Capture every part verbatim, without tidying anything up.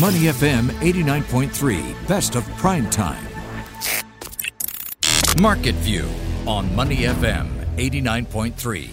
Money F M eighty-nine point three, best of prime time. Market View on Money F M eighty-nine point three.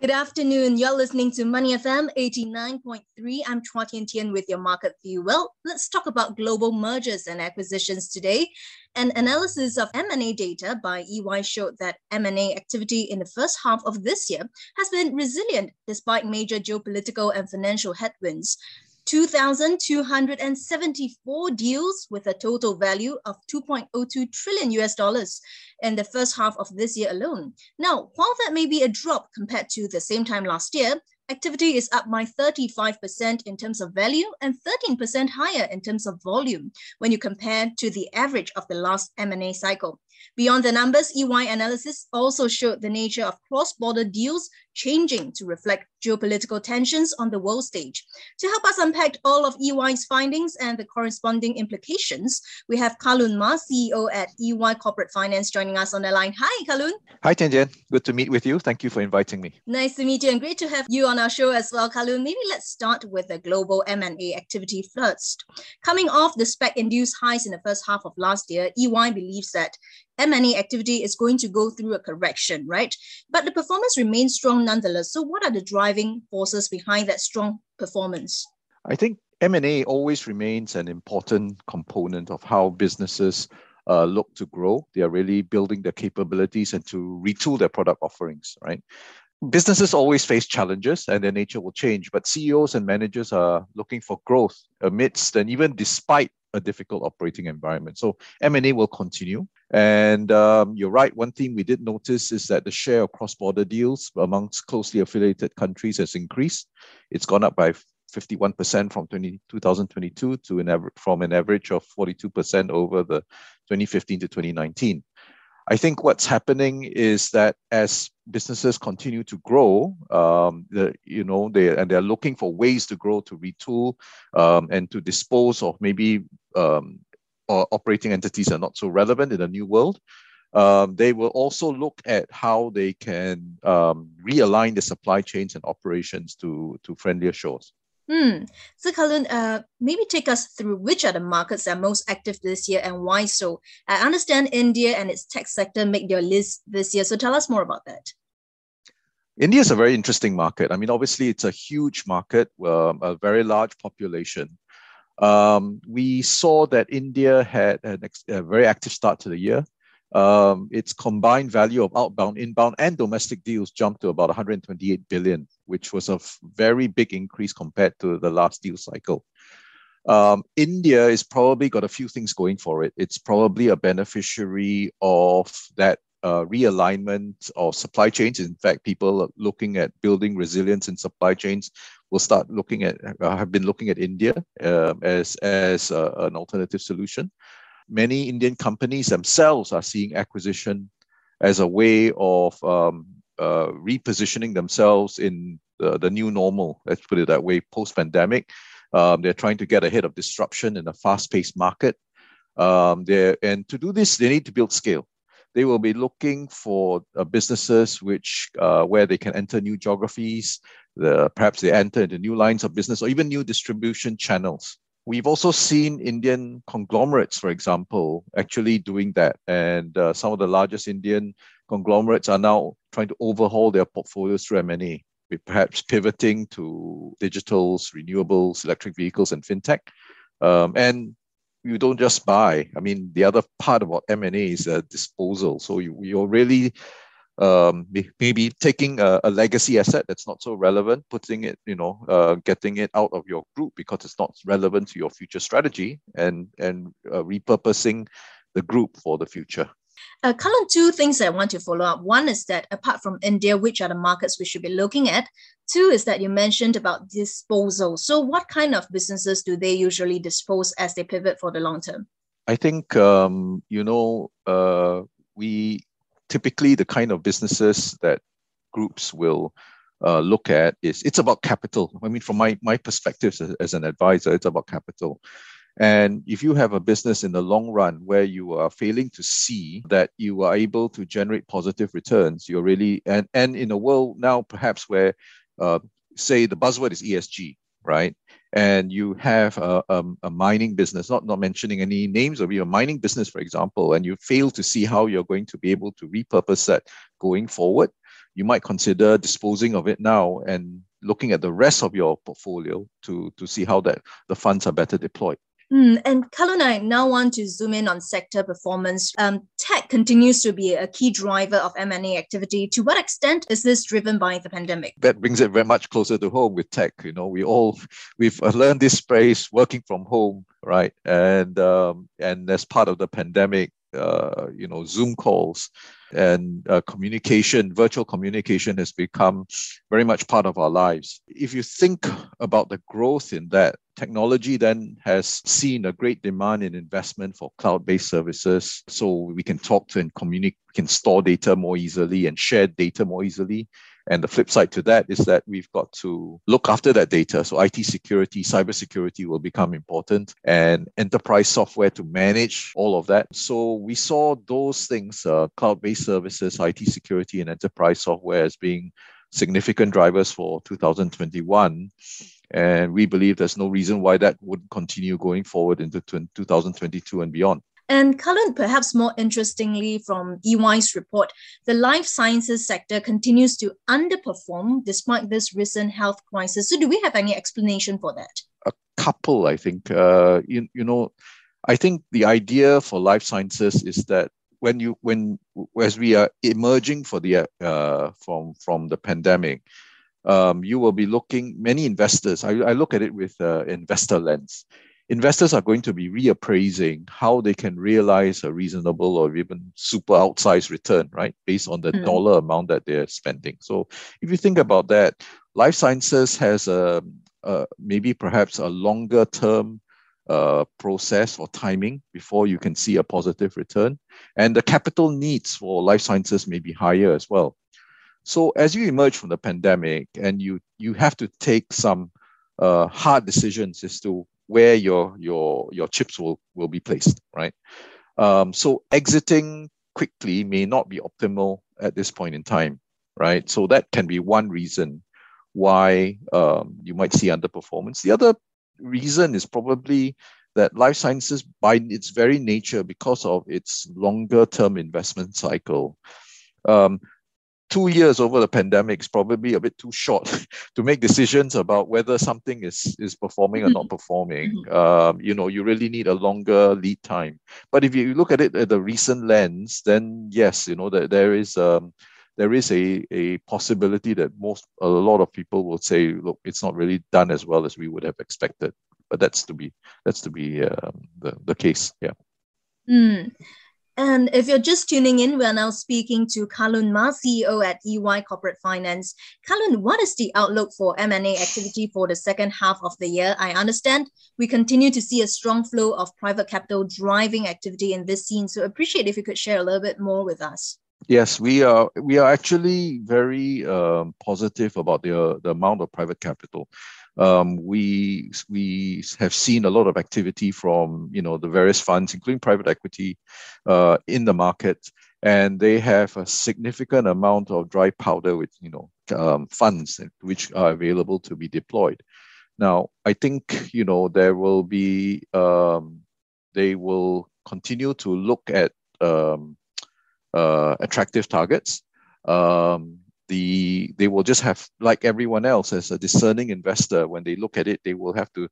Good afternoon. You're listening to Money F M eighty-nine point three. I'm Chua Tian Tian with your Market View. Well, let's talk about global mergers and acquisitions today. An analysis of M and A data by E Y showed that M and A activity in the first half of this year has been resilient despite major geopolitical and financial headwinds. two thousand two hundred seventy-four deals with a total value of two point zero two trillion U S dollars in the first half of this year alone. Now, while that may be a drop compared to the same time last year, activity is up by thirty-five percent in terms of value and thirteen percent higher in terms of volume when you compare to the average of the last M and A cycle. Beyond the numbers, E Y analysis also showed the nature of cross-border deals changing to reflect geopolitical tensions on the world stage. To help us unpack all of E Y's findings and the corresponding implications, we have Kalun Ma, C E O at E Y Corporate Finance, joining us on the line. Hi, Kalun. Hi, Tian Tian. Good to meet with you. Thank you for inviting me. Nice to meet you and great to have you on our show as well, Kalun. Maybe let's start with the global M and A activity first. Coming off the spec-induced highs in the first half of last year, E Y believes that M and A activity is going to go through a correction, right? But the performance remains strong nonetheless. So what are the driving forces behind that strong performance? I think M and A always remains an important component of how businesses Uh, look to grow. They are really building their capabilities and to retool their product offerings, right? Businesses always face challenges and their nature will change, but C E Os and managers are looking for growth amidst and even despite a difficult operating environment. So M and A will continue. And um, you're right, one thing we did notice is that the share of cross-border deals amongst closely affiliated countries has increased. It's gone up by fifty-one percent from twenty twenty-two to an average from an average of forty-two percent over the twenty fifteen to twenty nineteen. I think what's happening is that as businesses continue to grow, um, the, you know, they and they're looking for ways to grow, to retool, um, and to dispose of maybe um, or operating entities that are not so relevant in the new world. Um, they will also look at how they can um, realign the supply chains and operations to to friendlier shores. Hmm. So, Kalun, uh, maybe take us through which are the markets that are most active this year and why so. I understand India and its tech sector make their list this year. So tell us more about that. India is a very interesting market. I mean, obviously, it's a huge market, um, a very large population. Um, we saw that India had an ex- a very active start to the year. Um, its combined value of outbound, inbound, and domestic deals jumped to about one hundred twenty-eight billion, which was a f- very big increase compared to the last deal cycle. Um, India is probably got a few things going for it. It's probably a beneficiary of that uh, realignment of supply chains. In fact, people looking at building resilience in supply chains will start looking at, uh, have been looking at India uh, as, as uh, an alternative solution. Many Indian companies themselves are seeing acquisition as a way of um, uh, repositioning themselves in the, the new normal, let's put it that way, post-pandemic. Um, they're trying to get ahead of disruption in a fast-paced market. Um, and to do this, they need to build scale. They will be looking for uh, businesses which uh, where they can enter new geographies, the, perhaps they enter into new lines of business or even new distribution channels. We've also seen Indian conglomerates, for example, actually doing that. And uh, some of the largest Indian conglomerates are now trying to overhaul their portfolios through M and A, perhaps pivoting to digitals, renewables, electric vehicles, and fintech. Um, and you don't just buy. I mean, the other part about M and A is uh, disposal. So you, you're really um, maybe taking a, a legacy asset that's not so relevant, putting it, you know, uh, getting it out of your group because it's not relevant to your future strategy, and and uh, repurposing the group for the future. Uh, Kalun, two things I want to follow up. One is that apart from India, which are the markets we should be looking at? Two is that you mentioned about disposal. So what kind of businesses do they usually dispose as they pivot for the long term? I think, um, you know, uh, we... typically, the kind of businesses that groups will uh, look at is it's about capital. I mean, from my, my perspective as, as an advisor, it's about capital. And if you have a business in the long run where you are failing to see that you are able to generate positive returns, you're really, and, and in a world now perhaps where, uh, say, the buzzword is E S G. right? And you have a, a, a mining business, not, not mentioning any names of your mining business, for example, and you fail to see how you're going to be able to repurpose that going forward, you might consider disposing of it now and looking at the rest of your portfolio to, to see how that the funds are better deployed. Mm, and Kalun, I now want to zoom in on sector performance. Um, tech continues to be a key driver of M and A activity. To what extent is this driven by the pandemic? That brings it very much closer to home with tech. You know, we all, we've learned this phrase, working from home, right? And, um, and as part of the pandemic, uh, you know, Zoom calls and uh, communication, virtual communication has become very much part of our lives. If you think about the growth in that, technology then has seen a great demand in investment for cloud-based services. So we can talk to and communicate, we can store data more easily and share data more easily. And the flip side to that is that we've got to look after that data. So I T security, cybersecurity will become important, and enterprise software to manage all of that. So we saw those things, uh, cloud-based services, I T security, and enterprise software as being significant drivers for two thousand twenty-one. And we believe there's no reason why that wouldn't continue going forward into twenty twenty-two and beyond. And Kalun, perhaps more interestingly from E Y's report, the life sciences sector continues to underperform despite this recent health crisis. So do we have any explanation for that? A couple, I think. Uh, you, you know, I think the idea for life sciences is that when you, when as we are emerging for the uh, from from the pandemic, um, you will be looking, many investors, I, I look at it with uh, investor lens. Investors are going to be reappraising how they can realize a reasonable or even super outsized return, right, based on the mm. dollar amount that they're spending. So if you think about that, life sciences has a, a maybe perhaps a longer term Uh, process or timing before you can see a positive return. And the capital needs for life sciences may be higher as well. So as you emerge from the pandemic and you you have to take some uh, hard decisions as to where your your your chips will, will be placed, right? Um, so exiting quickly may not be optimal at this point in time, right? So that can be one reason why um, you might see underperformance. The other reason is probably that life sciences, by its very nature, because of its longer term investment cycle, um, two years over the pandemic is probably a bit too short to make decisions about whether something is is performing or not performing. Um, you know, you really need a longer lead time. But if you look at it at the recent lens, then yes, you know that there is um, there is a, a possibility that most a lot of people will say, look, it's not really done as well as we would have expected. But that's to be that's to be um, the, the case. Yeah. Mm. And if you're just tuning in, we're now speaking to Kalun Ma, C E O at E Y Corporate Finance. Kalun, what is the outlook for M and A activity for the second half of the year? I understand we continue to see a strong flow of private capital driving activity in this scene. So appreciate if you could share a little bit more with us. Yes, we are we are actually very um, positive about the, uh, the amount of private capital. Um, we we have seen a lot of activity from you know the various funds, including private equity, uh, in the market, and they have a significant amount of dry powder with you know um, funds which are available to be deployed. Now, I think you know there will be um, they will continue to look at Um, Uh, attractive targets. Um, the they will just have, like everyone else, as a discerning investor, when they look at it, they will have to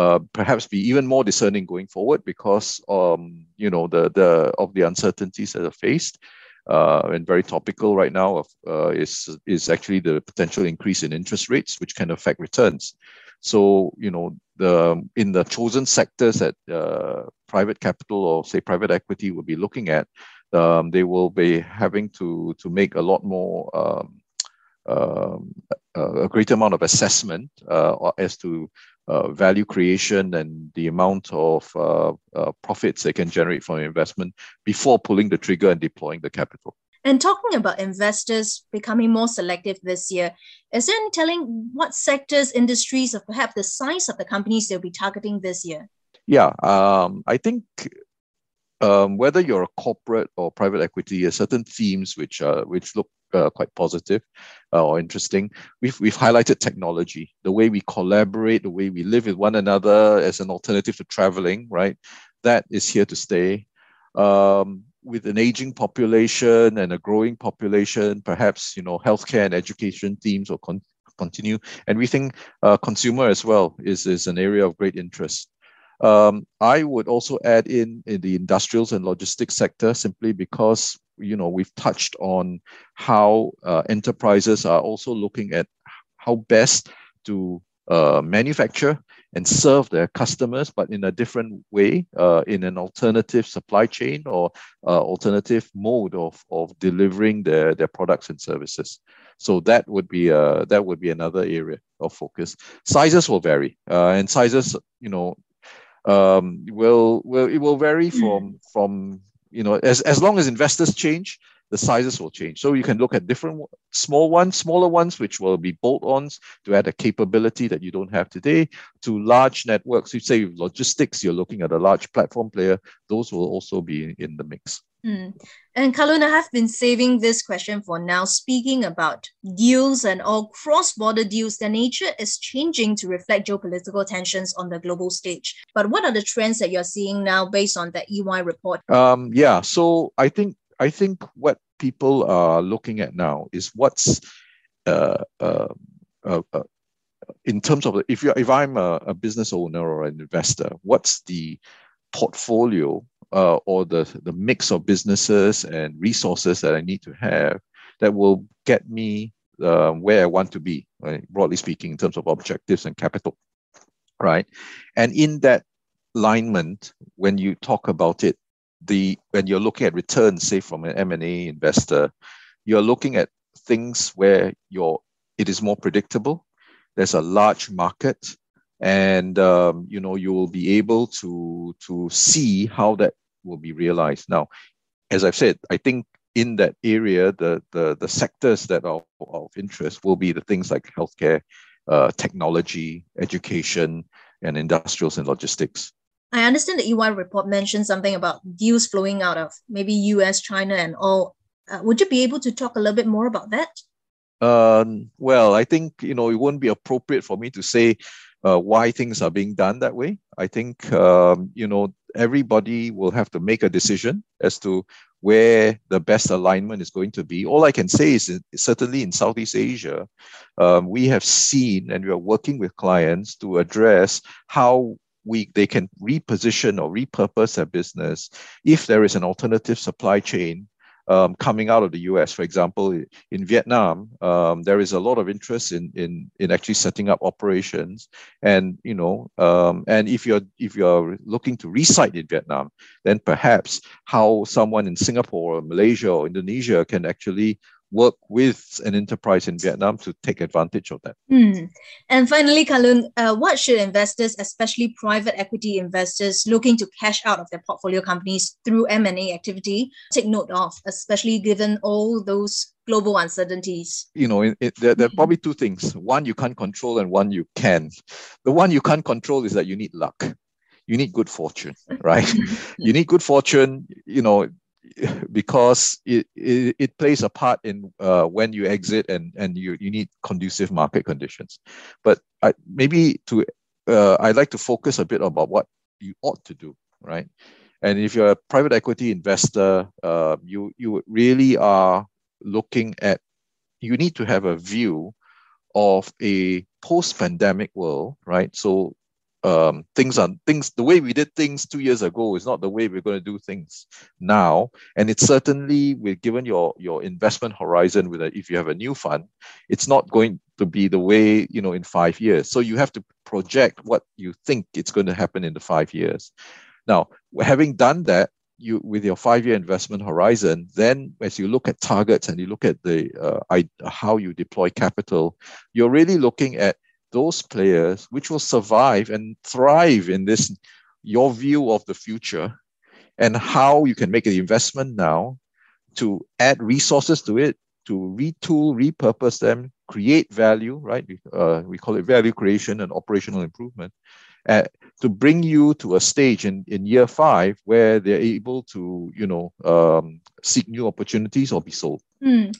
uh, perhaps be even more discerning going forward because um, you know the the of the uncertainties that are faced. Uh, and very topical right now of, uh, is is actually the potential increase in interest rates, which can affect returns. So you know the in the chosen sectors that uh, private capital or say private equity will be looking at. Um, they will be having to to make a lot more, um, um, a greater amount of assessment uh, as to uh, value creation and the amount of uh, uh, profits they can generate from investment before pulling the trigger and deploying the capital. And talking about investors becoming more selective this year, is there any telling what sectors, industries, or perhaps the size of the companies they'll be targeting this year? Yeah, um, I think um, whether you're a corporate or private equity, there's certain themes which uh, which look uh, quite positive uh, or interesting. We've we've highlighted technology, the way we collaborate, the way we live with one another as an alternative to traveling, right? That is here to stay. Um, with an aging population and a growing population, perhaps, you know, healthcare and education themes will con continue. And we think uh, consumer as well is, is an area of great interest. Um, I would also add in, in the industrials and logistics sector, simply because, you know, we've touched on how uh, enterprises are also looking at how best to uh, manufacture and serve their customers, but in a different way, uh, in an alternative supply chain or uh, alternative mode of, of delivering their, their products and services. So that would be uh, that would be another area of focus. Sizes will vary, uh, and sizes, you know, um, will will it will vary from from you know as as long as investors change. The sizes will change. So you can look at different small ones, smaller ones, which will be bolt-ons to add a capability that you don't have today, to large networks. You say with logistics, you're looking at a large platform player. Those will also be in the mix. Mm. And Kalun, I have been saving this question for now, speaking about deals and all cross-border deals. Their nature is changing to reflect geopolitical tensions on the global stage. But what are the trends that you're seeing now based on the E Y report? Um, yeah, so I think I think what people are looking at now is what's uh, uh, uh, uh, in terms of if you if I'm a, a business owner or an investor, what's the portfolio uh, or the the mix of businesses and resources that I need to have that will get me uh, where I want to be, right? Broadly speaking, in terms of objectives and capital, right? And in that alignment, when you talk about it. The, when you're looking at returns, say from an M and A investor, you're looking at things where you're, it is more predictable. There's a large market, and um, you know you will be able to to see how that will be realized. Now, as I've said, I think in that area, the the the sectors that are of interest will be the things like healthcare, uh, technology, education, and industrials and logistics. I understand the E Y report mentioned something about deals flowing out of maybe U S, China and all. Uh, would you be able to talk a little bit more about that? Um, well, I think, you know, it won't be appropriate for me to say uh, why things are being done that way. I think, um, you know, everybody will have to make a decision as to where the best alignment is going to be. All I can say is that certainly in Southeast Asia, um, we have seen and we are working with clients to address how We, they can reposition or repurpose their business if there is an alternative supply chain um, coming out of the U S. For example, in Vietnam, um, there is a lot of interest in in in actually setting up operations. And you know, um, and if you're if you're looking to resite in Vietnam, then perhaps how someone in Singapore or Malaysia or Indonesia can actually work with an enterprise in Vietnam to take advantage of that. Mm. And finally, Kalun, uh, what should investors, especially private equity investors looking to cash out of their portfolio companies through M and A activity, take note of, especially given all those global uncertainties? You know, it, it, there, there are probably two things. One you can't control and one you can. The one you can't control is that you need luck. You need good fortune, right? You need good fortune, you know, because it, it, it plays a part in uh, when you exit and, and you, you need conducive market conditions. But I, maybe to uh, I'd like to focus a bit about what you ought to do, right? And if you're a private equity investor, uh, you, you really are looking at, you need to have a view of a post-pandemic world, right? So Um, things are things the way we did things two years ago is not the way we're going to do things now, and it's certainly with given your your investment horizon with a, if you have a new fund, it's not going to be the way you know in five years. So you have to project what you think it's going to happen in the five years. Now, having done that, you with your five-year investment horizon, then as you look at targets and you look at the uh, I, how you deploy capital, you're really looking at those players which will survive and thrive in this, your view of the future, and how you can make an investment now to add resources to it, to retool, repurpose them, create value, right? Uh, we call it value creation and operational improvement, uh, to bring you to a stage in, in year five where they're able to, you know, um, seek new opportunities or be sold. Mm.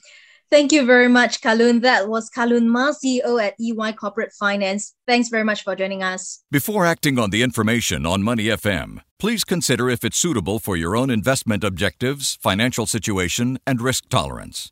Thank you very much, Kalun. That was Kalun Ma, C E O at E Y Corporate Finance. Thanks very much for joining us. Before acting on the information on Money F M, please consider if it's suitable for your own investment objectives, financial situation, and risk tolerance.